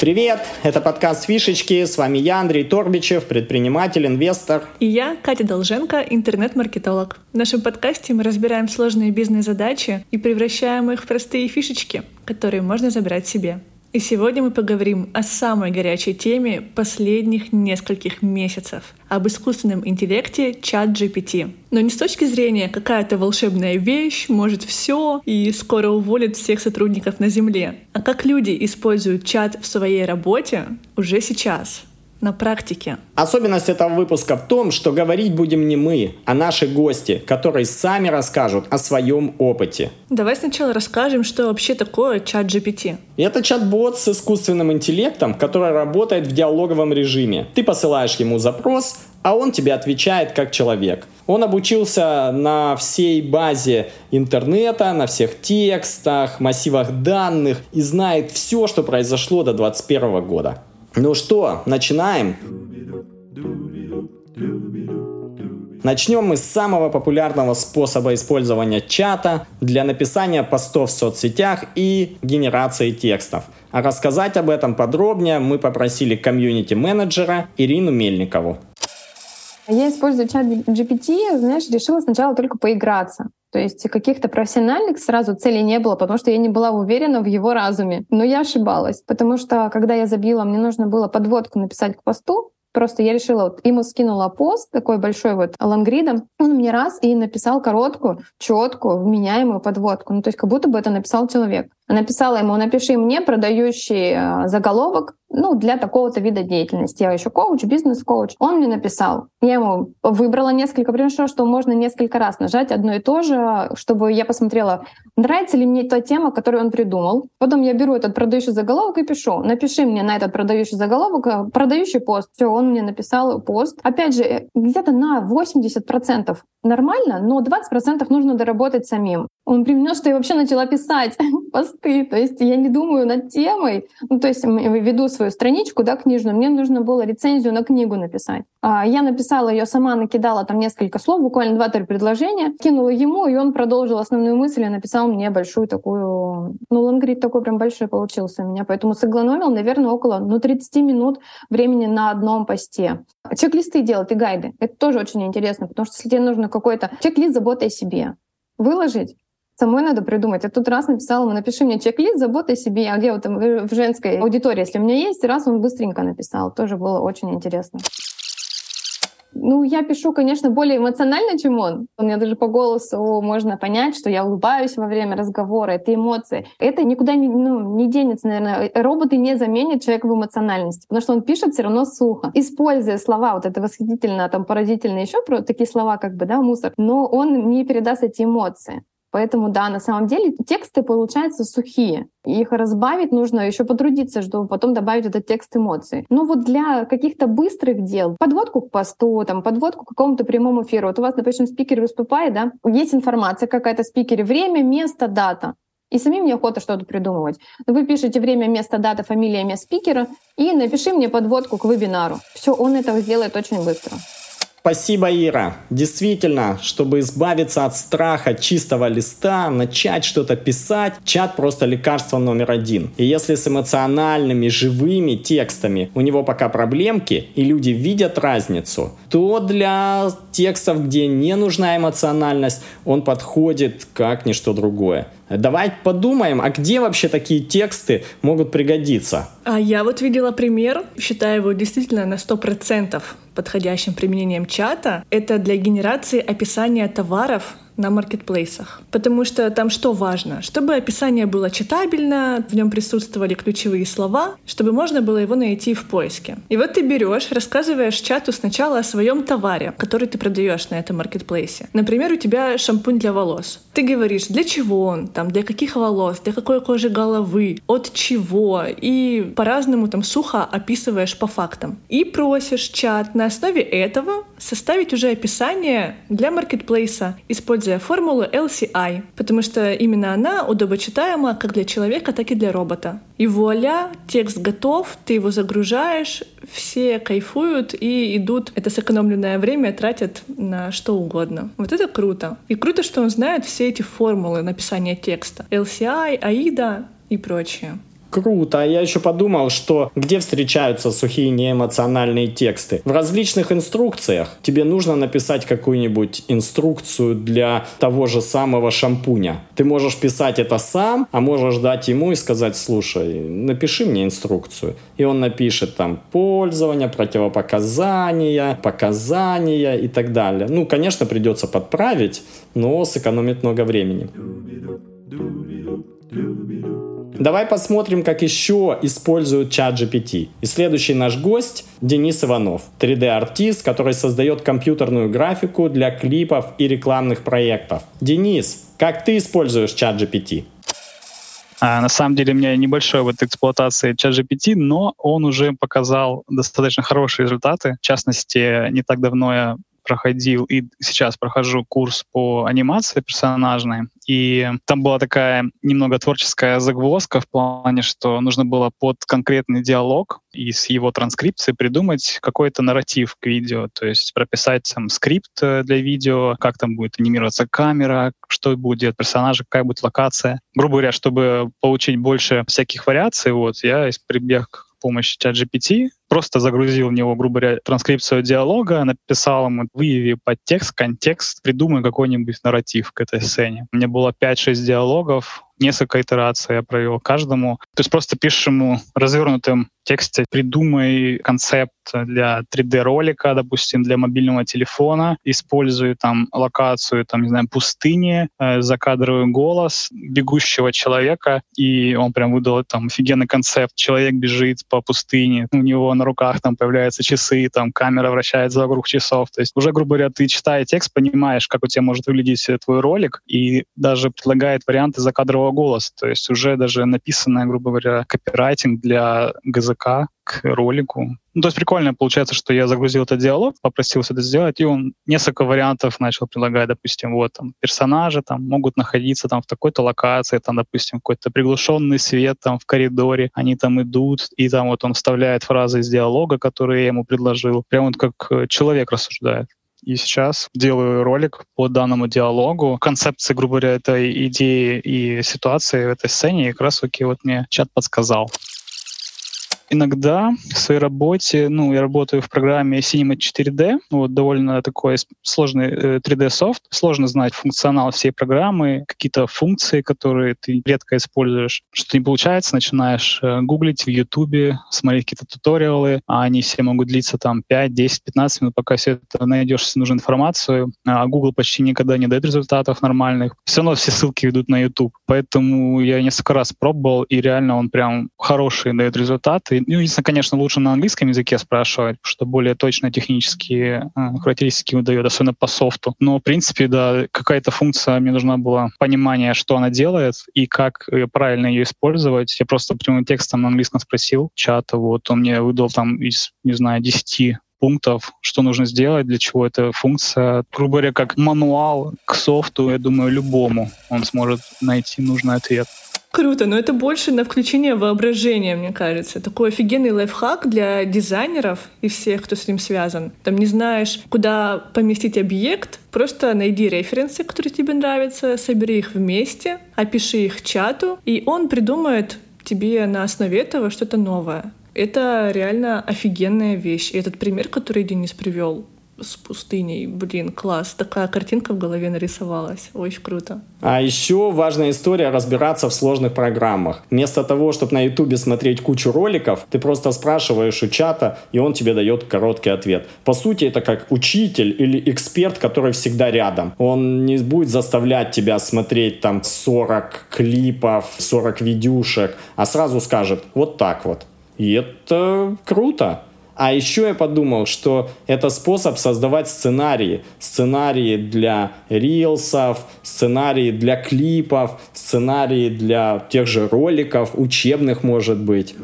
Привет! Это подкаст «Фишечки». С вами я, Андрей Торбичев, предприниматель, инвестор. И я, Катя Долженко, интернет-маркетолог. В нашем подкасте мы разбираем сложные бизнес-задачи и превращаем их в простые фишечки, которые можно забрать себе. И сегодня мы поговорим о самой горячей теме последних нескольких месяцев — об искусственном интеллекте ChatGPT. Но не с точки зрения «какая-то волшебная вещь может все и скоро уволит всех сотрудников на земле», а как люди используют чат в своей работе уже сейчас. На практике. Особенность этого выпуска в том, что говорить будем не мы, а наши гости, которые сами расскажут о своем опыте. Давай сначала расскажем, что вообще такое ChatGPT. Это чат-бот с искусственным интеллектом, который работает в диалоговом режиме. Ты посылаешь ему запрос, а он тебе отвечает как человек. Он обучился на всей базе интернета, на всех текстах, массивах данных и знает все, что произошло до 2021 года. Ну что, начинаем? Начнем мы с самого популярного способа использования чата для написания постов в соцсетях и генерации текстов. А рассказать об этом подробнее мы попросили комьюнити-менеджера Ирину Мельникову. Я использую чат GPT, решила сначала только поиграться. То есть каких-то профессиональных сразу целей не было, потому что я не была уверена в его разуме. Но я ошибалась, потому что, когда я забила, мне нужно было подводку написать к посту. Просто я решила, ему скинула пост, такой большой лонгридом. Он мне раз и написал короткую, четкую, вменяемую подводку. То есть как будто бы это написал человек. Написала ему: напиши мне продающий заголовок для такого-то вида деятельности. Я еще коуч, бизнес-коуч. Он мне написал. Я ему выбрала несколько, пришло, что можно несколько раз нажать одно и то же, чтобы я посмотрела, нравится ли мне та тема, которую он придумал. Потом я беру этот продающий заголовок и пишу: напиши мне на этот продающий заголовок продающий пост. Все, он мне написал пост. Опять же, где-то на 80% нормально, но 20% нужно доработать самим. Он применил, что я вообще начала писать посты, то есть я не думаю над темой, веду свою страничку, книжную, мне нужно было рецензию на книгу написать. Я написала ее сама, накидала там несколько слов, буквально 2-3 предложения, кинула ему, и он продолжил основную мысль и написал мне большую такую, лонгрид такой прям большой получился у меня, поэтому сэкономил, наверное, около 30 минут времени на одном посте. Чек-листы делать и гайды, это тоже очень интересно, потому что если тебе нужно какой-то чек-лист заботы о себе выложить, самой надо придумать. Я тут раз написала ему: напиши мне чек-лист заботы о себе. А где там в женской аудитории, если у меня есть, раз он быстренько написал. Тоже было очень интересно. Я пишу, конечно, более эмоционально, чем он. У меня даже по голосу можно понять, что я улыбаюсь во время разговора. Это эмоции. Это никуда не денется, наверное. Роботы не заменят человека в эмоциональности, потому что он пишет все равно сухо. Используя слова, это восхитительно, поразительно, еще такие слова, мусор. Но он не передаст эти эмоции. Поэтому, на самом деле тексты получаются сухие. Их разбавить нужно, еще потрудиться, чтобы потом добавить этот текст эмоций. Для каких-то быстрых дел, подводку к посту, подводку к какому-то прямому эфиру. У вас, допустим, спикер выступает, есть информация какая-то о спикере, время, место, дата. И самим неохота что-то придумывать. Вы пишете время, место, дата, фамилия, имя спикера и напиши мне подводку к вебинару. Все, он это сделает очень быстро. Спасибо, Ира. Действительно, чтобы избавиться от страха чистого листа, начать что-то писать, чат просто лекарство номер 1. И если с эмоциональными, живыми текстами у него пока проблемки, и люди видят разницу, то для текстов, где не нужна эмоциональность, он подходит как ничто другое. Давай подумаем, а где вообще такие тексты могут пригодиться? А я видела пример, считаю его действительно на 100% подходящим применением чата. Это для генерации описания товаров на маркетплейсах. Потому что там что важно? Чтобы описание было читабельно, в нем присутствовали ключевые слова, чтобы можно было его найти в поиске. И ты берешь, рассказываешь чату сначала о своем товаре, который ты продаешь на этом маркетплейсе. Например, у тебя шампунь для волос. Ты говоришь, для чего он, для каких волос, для какой кожи головы, от чего, и по-разному сухо описываешь по фактам. И просишь чат на основе этого составить уже описание для маркетплейса, используя формулу LCI, потому что именно она удобочитаема как для человека, так и для робота. И вуаля, текст готов, ты его загружаешь, все кайфуют и идут. Это сэкономленное время тратят на что угодно. Это круто. И круто, что он знает все эти формулы написания текста. LCI, AIDA и прочее. Круто. А я еще подумал, что где встречаются сухие неэмоциональные тексты? В различных инструкциях. Тебе нужно написать какую-нибудь инструкцию для того же самого шампуня. Ты можешь писать это сам, а можешь дать ему и сказать: слушай, напиши мне инструкцию. И он напишет там пользование, противопоказания, показания и так далее. Ну, конечно, придется подправить, но сэкономит много времени. Давай посмотрим, как еще используют ChatGPT. И следующий наш гость – Денис Иванов, 3D-артист, который создает компьютерную графику для клипов и рекламных проектов. Денис, как ты используешь ChatGPT? На самом деле у меня небольшой опыт эксплуатации ChatGPT, но он уже показал достаточно хорошие результаты. В частности, не так давно я проходил и сейчас прохожу курс по анимации персонажной. И там была такая немного творческая загвоздка в плане, что нужно было под конкретный диалог и с его транскрипцией придумать какой-то нарратив к видео. То есть прописать там скрипт для видео, как там будет анимироваться камера, что будет делать персонаж, какая будет локация. Грубо говоря, чтобы получить больше всяких вариаций, я прибег к помощи ChatGPT, просто загрузил в него, грубо говоря, транскрипцию диалога, написал ему: выяви подтекст, контекст, придумай какой-нибудь нарратив к этой сцене. У меня было 5-6 диалогов, несколько итераций я провел каждому. То есть просто пишешь ему развернутым тексте: придумай концепт для 3D-ролика, допустим, для мобильного телефона, используй там локацию, там, не знаю, пустыни, закадровый голос бегущего человека, и он прям выдал там офигенный концепт. Человек бежит по пустыне, у него на руках там появляются часы, там камера вращается вокруг часов. То есть уже, грубо говоря, ты, читая текст, понимаешь, как у тебя может выглядеть твой ролик, и даже предлагает варианты закадрового голоса. То есть уже даже написанное, грубо говоря, копирайтинг для языка к ролику. То есть прикольно получается, что я загрузил этот диалог, попросил это сделать, и он несколько вариантов начал предлагать. Допустим, там персонажи там могут находиться там в такой-то локации, там, допустим, какой-то приглушенный свет там в коридоре, они там идут, и там он вставляет фразы из диалога, которые я ему предложил. Прям как человек рассуждает. И сейчас делаю ролик по данному диалогу. Концепции, грубо говоря, этой идеи и ситуации в этой сцене, и как раз мне чат подсказал. Иногда в своей работе, я работаю в программе Cinema 4D, довольно такой сложный 3D-софт. Сложно знать функционал всей программы, какие-то функции, которые ты редко используешь. Что-то не получается, начинаешь гуглить в Ютубе, смотреть какие-то туториалы, а они все могут длиться там 5, 10, 15 минут, пока все это найдешь, нужную информацию. А Google почти никогда не дает результатов нормальных. Все равно все ссылки ведут на YouTube. Поэтому я несколько раз пробовал, и реально он прям хороший дает результаты. Единственное, конечно, лучше на английском языке спрашивать, потому что более точно технические характеристики выдает, особенно по софту. Но, в принципе, да, какая-то функция мне нужна была, понимание, что она делает и как правильно ее использовать. Я просто прямым текстом на английском спросил чата, он мне выдал там из, не знаю, 10 пунктов, что нужно сделать, для чего эта функция. Грубо говоря, как мануал к софту, я думаю, любому он сможет найти нужный ответ. Круто, но это больше на включение воображения, мне кажется. Такой офигенный лайфхак для дизайнеров и всех, кто с ним связан. Там не знаешь, куда поместить объект, просто найди референсы, которые тебе нравятся, собери их вместе, опиши их чату, и он придумает тебе на основе этого что-то новое. Это реально офигенная вещь. И этот пример, который Денис привел, с пустыней. Блин, класс. Такая картинка в голове нарисовалась. Очень круто. А еще важная история — разбираться в сложных программах. Вместо того, чтобы на Ютубе смотреть кучу роликов, ты просто спрашиваешь у чата, и он тебе дает короткий ответ. По сути, это как учитель или эксперт, который всегда рядом. Он не будет заставлять тебя смотреть там 40 клипов, 40 видюшек, а сразу скажет: так. И это круто. А еще я подумал, что это способ создавать сценарии. Сценарии для рилсов, сценарии для клипов, сценарии для тех же роликов, учебных, может быть.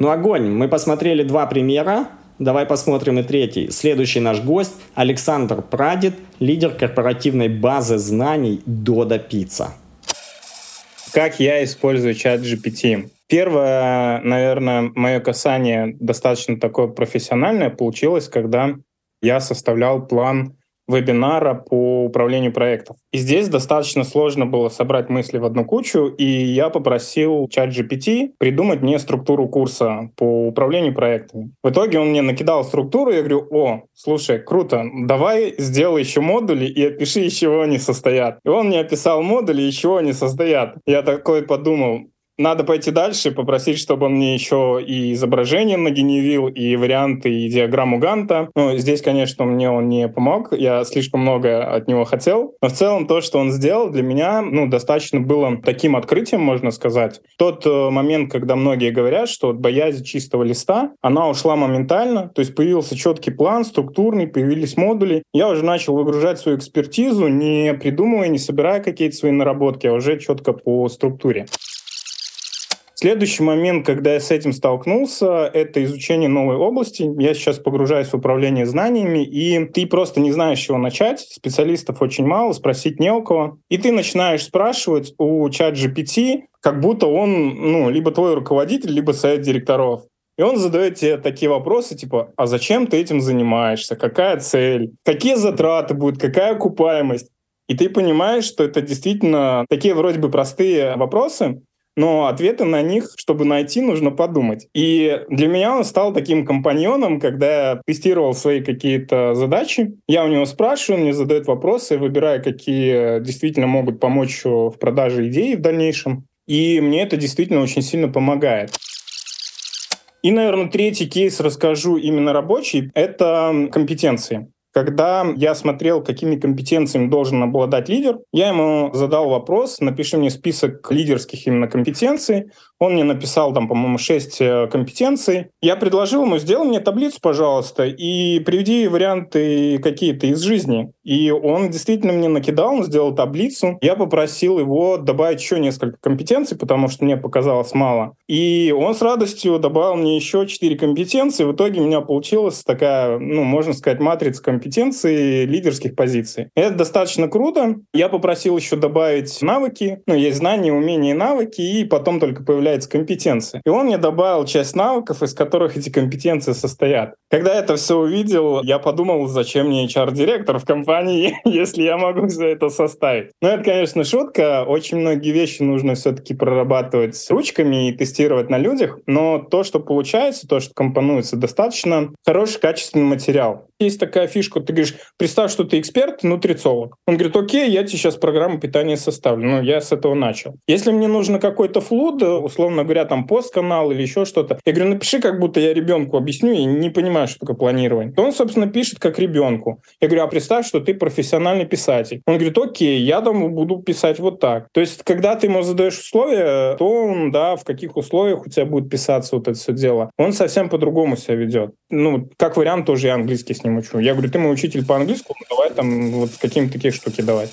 Огонь! Мы посмотрели 2 примера. Давай посмотрим и 3. Следующий наш гость – Александр Прадед, лидер корпоративной базы знаний «Дода Пицца». Как я использую ChatGPT? Первое, наверное, мое касание достаточно такое профессиональное получилось, когда я составлял план вебинара по управлению проектов. И здесь достаточно сложно было собрать мысли в одну кучу, и я попросил ChatGPT придумать мне структуру курса по управлению проектами. В итоге он мне накидал структуру, я говорю: о, слушай, круто, давай сделай еще модули и опиши, из чего они состоят. И он мне описал модули, из чего они состоят. Я такой подумал: надо пойти дальше, попросить, чтобы он мне еще и изображение нагенерил, и варианты, и диаграмму Ганта. Ну, здесь, конечно, мне он не помог, я слишком много от него хотел. Но в целом то, что он сделал, для меня достаточно было таким открытием, можно сказать. Тот момент, когда многие говорят, что боязнь чистого листа, она ушла моментально, то есть появился четкий план, структурный, появились модули. Я уже начал выгружать свою экспертизу, не придумывая, не собирая какие-то свои наработки, а уже четко по структуре. Следующий момент, когда я с этим столкнулся, это изучение новой области. Я сейчас погружаюсь в управление знаниями, и ты просто не знаешь, с чего начать. Специалистов очень мало, спросить не у кого. И ты начинаешь спрашивать у ChatGPT, как будто он, либо твой руководитель, либо совет директоров. И он задает тебе такие вопросы, типа: а зачем ты этим занимаешься? Какая цель? Какие затраты будут? Какая окупаемость? И ты понимаешь, что это действительно такие вроде бы простые вопросы, но ответы на них, чтобы найти, нужно подумать. И для меня он стал таким компаньоном, когда я тестировал свои какие-то задачи. Я у него спрашиваю, он мне задает вопросы, выбираю, какие действительно могут помочь в продаже идей в дальнейшем. И мне это действительно очень сильно помогает. И, наверное, третий кейс расскажу, именно рабочий, это компетенции. Когда я смотрел, какими компетенциями должен обладать лидер, я ему задал вопрос: напиши мне список лидерских именно компетенций. Он мне написал, по-моему, 6 компетенций. Я предложил ему: сделай мне таблицу, пожалуйста, и приведи варианты какие-то из жизни. И он действительно мне накидал, он сделал таблицу. Я попросил его добавить еще несколько компетенций, потому что мне показалось мало. И он с радостью добавил мне еще 4 компетенции. В итоге у меня получилась такая, можно сказать, матрица компетенций лидерских позиций. Это достаточно круто. Я попросил еще добавить навыки. Есть знания, умения и навыки, и потом только появляются компетенции. И он мне добавил часть навыков, из которых эти компетенции состоят. Когда я это все увидел, я подумал: зачем мне HR-директор в компании, если я могу за это составить. Это, конечно, шутка. Очень многие вещи нужно все-таки прорабатывать ручками и тестировать на людях, но то, что получается, то, что компонуется, достаточно хороший, качественный материал. Есть такая фишка, ты говоришь: представь, что ты эксперт, нутрициолог. Он говорит: окей, я тебе сейчас программу питания составлю. Я с этого начал. Если мне нужно какой-то флуд, условно говоря, пост-канал или еще что-то, я говорю: напиши, как будто я ребенку объясню и не понимаю, что такое планирование. То он, собственно, пишет как ребенку. Я говорю: а представь, что ты профессиональный писатель. Он говорит: окей, я буду писать вот так. То есть, когда ты ему задаешь условия, то он, в каких условиях у тебя будет писаться вот это все дело, он совсем по-другому себя ведет. Как вариант, тоже я английский с ним учу. Я говорю: ты мой учитель по английскому, давай вот какие-то такие штуки давать.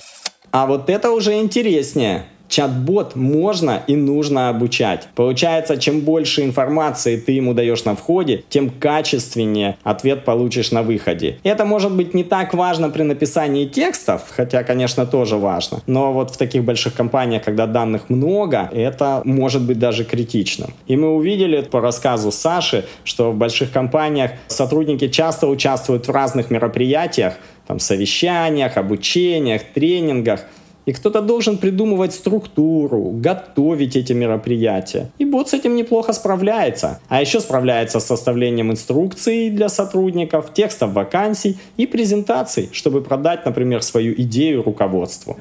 А вот это уже интереснее. Чат-бот можно и нужно обучать. Получается, чем больше информации ты ему даешь на входе, тем качественнее ответ получишь на выходе. Это может быть не так важно при написании текстов, хотя, конечно, тоже важно. Но вот в таких больших компаниях, когда данных много, это может быть даже критичным. И мы увидели по рассказу Саши, что в больших компаниях сотрудники часто участвуют в разных мероприятиях, совещаниях, обучениях, тренингах. И кто-то должен придумывать структуру, готовить эти мероприятия. И бот с этим неплохо справляется. А еще справляется с составлением инструкций для сотрудников, текстов вакансий и презентаций, чтобы продать, например, свою идею руководству.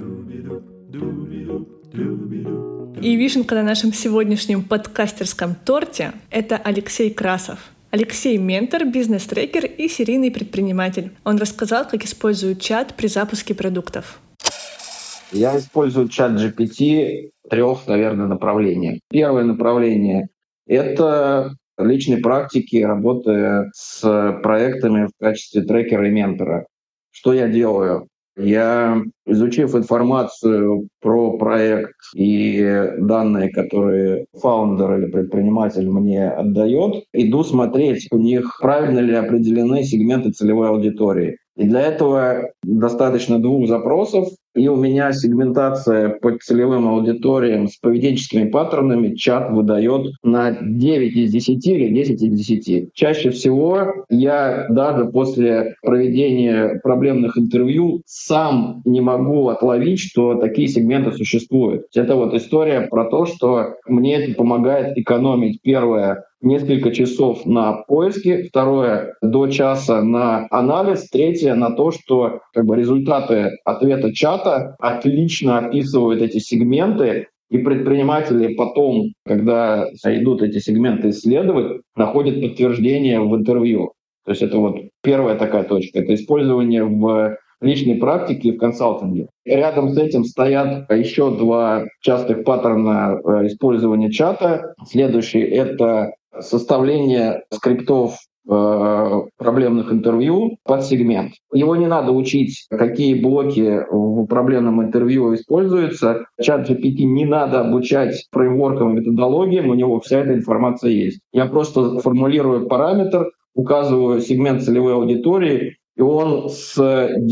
И вишенка на нашем сегодняшнем подкастерском торте – это Алексей Красов. Алексей – ментор, бизнес-трекер и серийный предприниматель. Он рассказал, как используют чат при запуске продуктов. Я использую ChatGPT в 3, наверное, направлениях. Первое направление — это личные практики работы с проектами в качестве трекера и ментора. Что я делаю? Я, изучив информацию про проект и данные, которые фаундер или предприниматель мне отдает, иду смотреть, у них правильно ли определены сегменты целевой аудитории. И для этого достаточно 2 запросов. И у меня сегментация по целевым аудиториям с поведенческими паттернами чат выдает на 9 из 10 или 10 из 10. Чаще всего я даже после проведения проблемных интервью сам не могу отловить, что такие сегменты существуют. Это вот история про то, что мне это помогает экономить, первое, несколько часов на поиски, второе, до часа на анализ, третье, на то, что результаты ответа чата отлично описывают эти сегменты, и предприниматели потом, когда идут эти сегменты исследовать, находят подтверждение в интервью. То есть это вот первая такая точка, это использование в личной практике и в консалтинге. Рядом с этим стоят еще два частых паттерна использования чата. Следующий — это составление скриптов проблемных интервью под сегмент. Его не надо учить, какие блоки в проблемном интервью используются. ChatGPT не надо обучать фреймворкам и методологиям, у него вся эта информация есть. Я просто формулирую параметр, указываю сегмент целевой аудитории, и он с 90-95%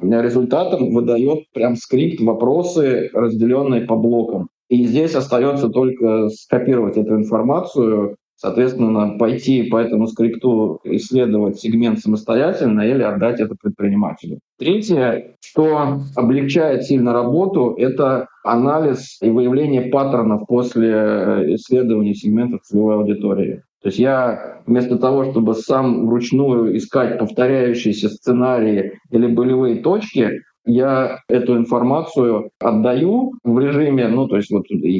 результатом выдает прям скрипт, вопросы, разделенные по блокам. И здесь остается только скопировать эту информацию, соответственно, пойти по этому скрипту исследовать сегмент самостоятельно или отдать это предпринимателю. Третье, что облегчает сильно работу, это анализ и выявление паттернов после исследования сегментов целевой аудитории. То есть я вместо того, чтобы сам вручную искать повторяющиеся сценарии или болевые точки, я эту информацию отдаю в режиме,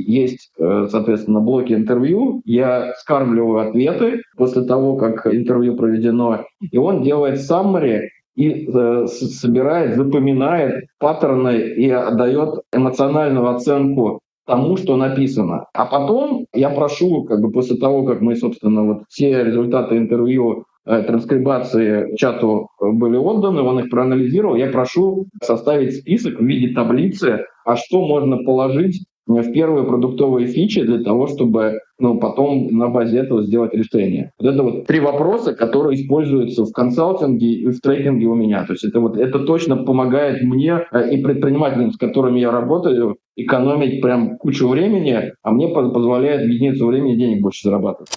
есть, соответственно, блоки интервью, я скармливаю ответы после того, как интервью проведено, и он делает саммари и собирает, запоминает паттерны и отдает эмоциональную оценку тому, что написано. А потом я прошу, после того, как мы, собственно, все результаты интервью, транскрибации чату были отданы, он их проанализировал, я прошу составить список в виде таблицы, а что можно положить в первые продуктовые фичи для того, чтобы потом на базе этого сделать решение. Это три вопроса, которые используются в консалтинге и в трекинге у меня. То есть это точно помогает мне и предпринимателям, с которыми я работаю, экономить прям кучу времени, а мне позволяет в единицу времени денег больше зарабатывать.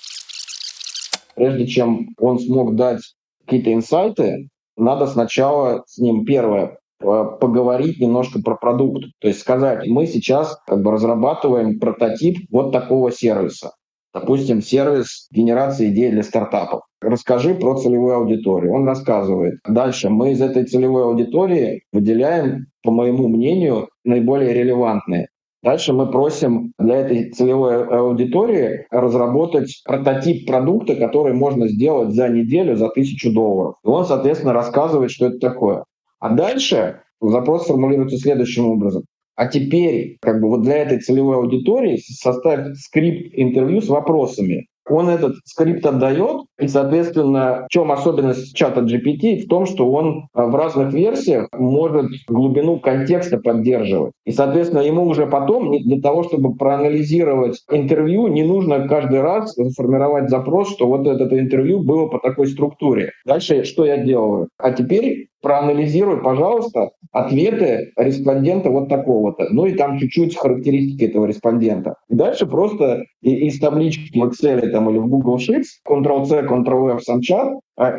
Прежде чем он смог дать какие-то инсайты, надо сначала с ним, первое, поговорить немножко про продукт. То есть сказать, мы сейчас разрабатываем прототип вот такого сервиса. Допустим, сервис генерации идей для стартапов. Расскажи про целевую аудиторию. Он рассказывает. Дальше мы из этой целевой аудитории выделяем, по моему мнению, наиболее релевантные. Дальше мы просим для этой целевой аудитории разработать прототип продукта, который можно сделать за неделю за $1000. И он, соответственно, рассказывает, что это такое. А дальше запрос формулируется следующим образом. А теперь для этой целевой аудитории составь скрипт интервью с вопросами. Он этот скрипт отдает, и, соответственно, в чем особенность чата GPT? В том, что он в разных версиях может глубину контекста поддерживать. И, соответственно, ему уже потом, для того, чтобы проанализировать интервью, не нужно каждый раз формировать запрос, что вот это интервью было по такой структуре. Дальше что я делаю? А теперь проанализируй, пожалуйста, ответы респондента вот такого-то. И там чуть-чуть характеристики этого респондента. И дальше просто из таблички в Excel или в Google Sheets Ctrl-C, Ctrl-F, сам чат,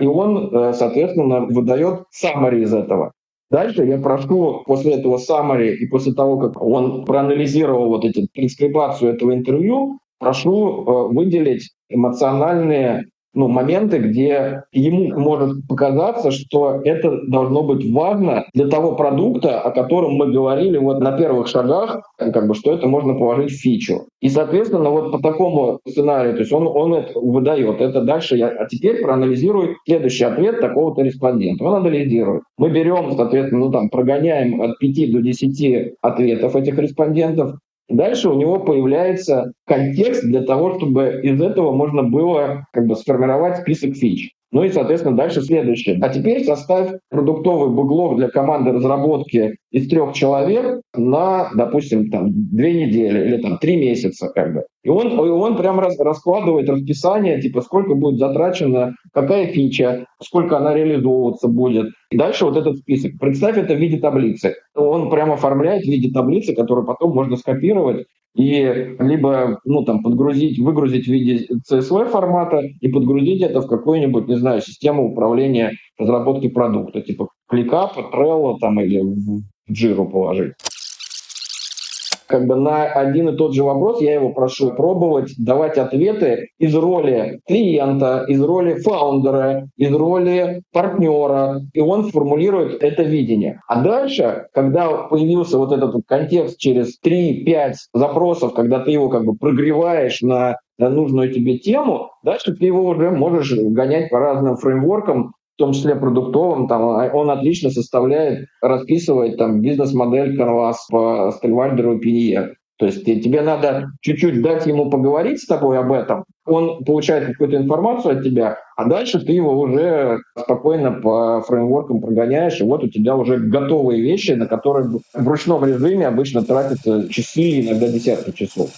и он, соответственно, выдает summary из этого. Дальше я прошу после этого summary и после того, как он проанализировал транскрибацию этого интервью, прошу выделить эмоциональные моменты, где ему может показаться, что это должно быть важно для того продукта, о котором мы говорили на первых шагах, что это можно положить в фичу. И, соответственно, по такому сценарию, то есть он это выдает. Это дальше а теперь проанализируй следующий ответ такого-то респондента. Он анализирует. Мы берем, соответственно, прогоняем от 5 до 10 ответов этих респондентов. Дальше у него появляется контекст для того, чтобы из этого можно было сформировать список фич. И, соответственно, дальше следующее. А теперь составь продуктовый бэклог для команды разработки из 3 человек на, допустим, там, 2 недели или там, 3 месяца. Как бы. И он прям раскладывает расписание, типа, сколько будет затрачено, какая фича, сколько она реализовываться будет. И дальше вот этот список. Представь это в виде таблицы. Он прям оформляет в виде таблицы, которую потом можно скопировать и либо подгрузить, выгрузить в виде CSV формата и подгрузить это в какую-нибудь, не знаю, систему управления разработки продукта, типа ClickUp, Trello там, или в Jira положить. Как бы на один и тот же вопрос я его прошу пробовать давать ответы из роли клиента, из роли фаундера, из роли партнера, и он сформулирует это видение. А дальше, когда появился вот этот контекст через 3-5 запросов, когда ты его как бы прогреваешь на нужную тебе тему, дальше ты его уже можешь гонять по разным фреймворкам, в том числе продуктовым, там, он отлично составляет, расписывает там, бизнес-модель Canvas по Стальвальдеру и Пинье. То есть тебе надо чуть-чуть дать ему поговорить с тобой об этом, он получает какую-то информацию от тебя, а дальше ты его уже спокойно по фреймворкам прогоняешь, и вот у тебя уже готовые вещи, на которые в ручном режиме обычно тратятся часы, иногда десятки часов.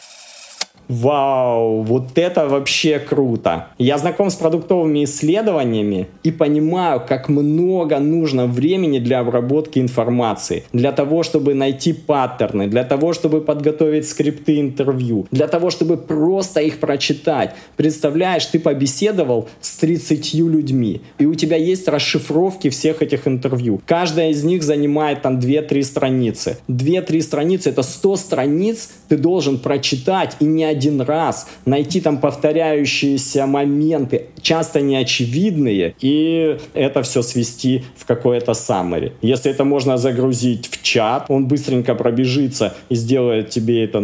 Вау, вот это вообще круто. Я знаком с продуктовыми исследованиями и понимаю, как много нужно времени для обработки информации, для того, чтобы найти паттерны, для того, чтобы подготовить скрипты интервью, для того, чтобы просто их прочитать. Представляешь, ты побеседовал с 30 людьми, и у тебя есть расшифровки всех этих интервью. Каждая из них занимает там 2-3 страницы. 2-3 страницы — это 100 страниц ты должен прочитать, и не один раз найти там повторяющиеся моменты, часто неочевидные, и это все свести в какое-то summary. Если это можно загрузить в чат, он быстренько пробежится и сделает тебе это,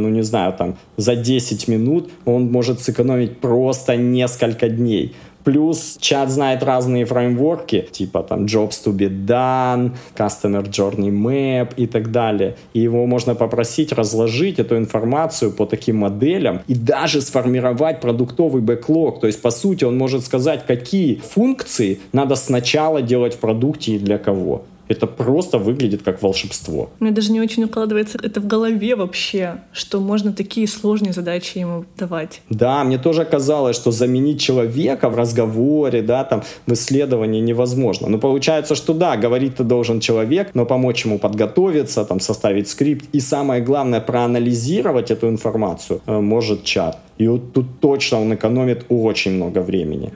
за 10 минут, он может сэкономить просто несколько дней. Плюс чат знает разные фреймворки, типа там Jobs to be done, Customer Journey Map и так далее. И его можно попросить разложить эту информацию по таким моделям и даже сформировать продуктовый бэклог. То есть, по сути, он может сказать, какие функции надо сначала делать в продукте и для кого. Это просто выглядит как волшебство. Мне даже не очень укладывается это в голове вообще, что можно такие сложные задачи ему давать. Да, мне тоже казалось, что заменить человека в разговоре, в исследовании невозможно. Но получается, что да, говорить-то должен человек, но помочь ему подготовиться, составить скрипт и, самое главное, проанализировать эту информацию может чат. И вот тут точно он экономит очень много времени.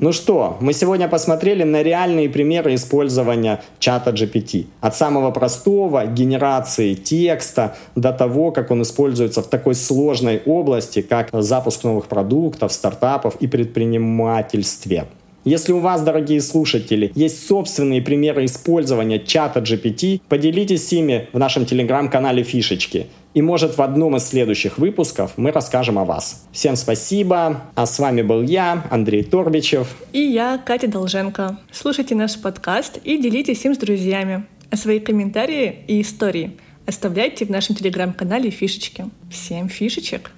Ну что, мы сегодня посмотрели на реальные примеры использования чата GPT. От самого простого, генерации текста, до того, как он используется в такой сложной области, как запуск новых продуктов, стартапов и предпринимательстве. Если у вас, дорогие слушатели, есть собственные примеры использования чата GPT, поделитесь ими в нашем телеграм-канале «Фишечки». И, может, в одном из следующих выпусков мы расскажем о вас. Всем спасибо. А с вами был я, Андрей Торбичев. И я, Катя Долженко. Слушайте наш подкаст и делитесь им с друзьями. А свои комментарии и истории оставляйте в нашем телеграм-канале «Фишечки». Всем фишечек!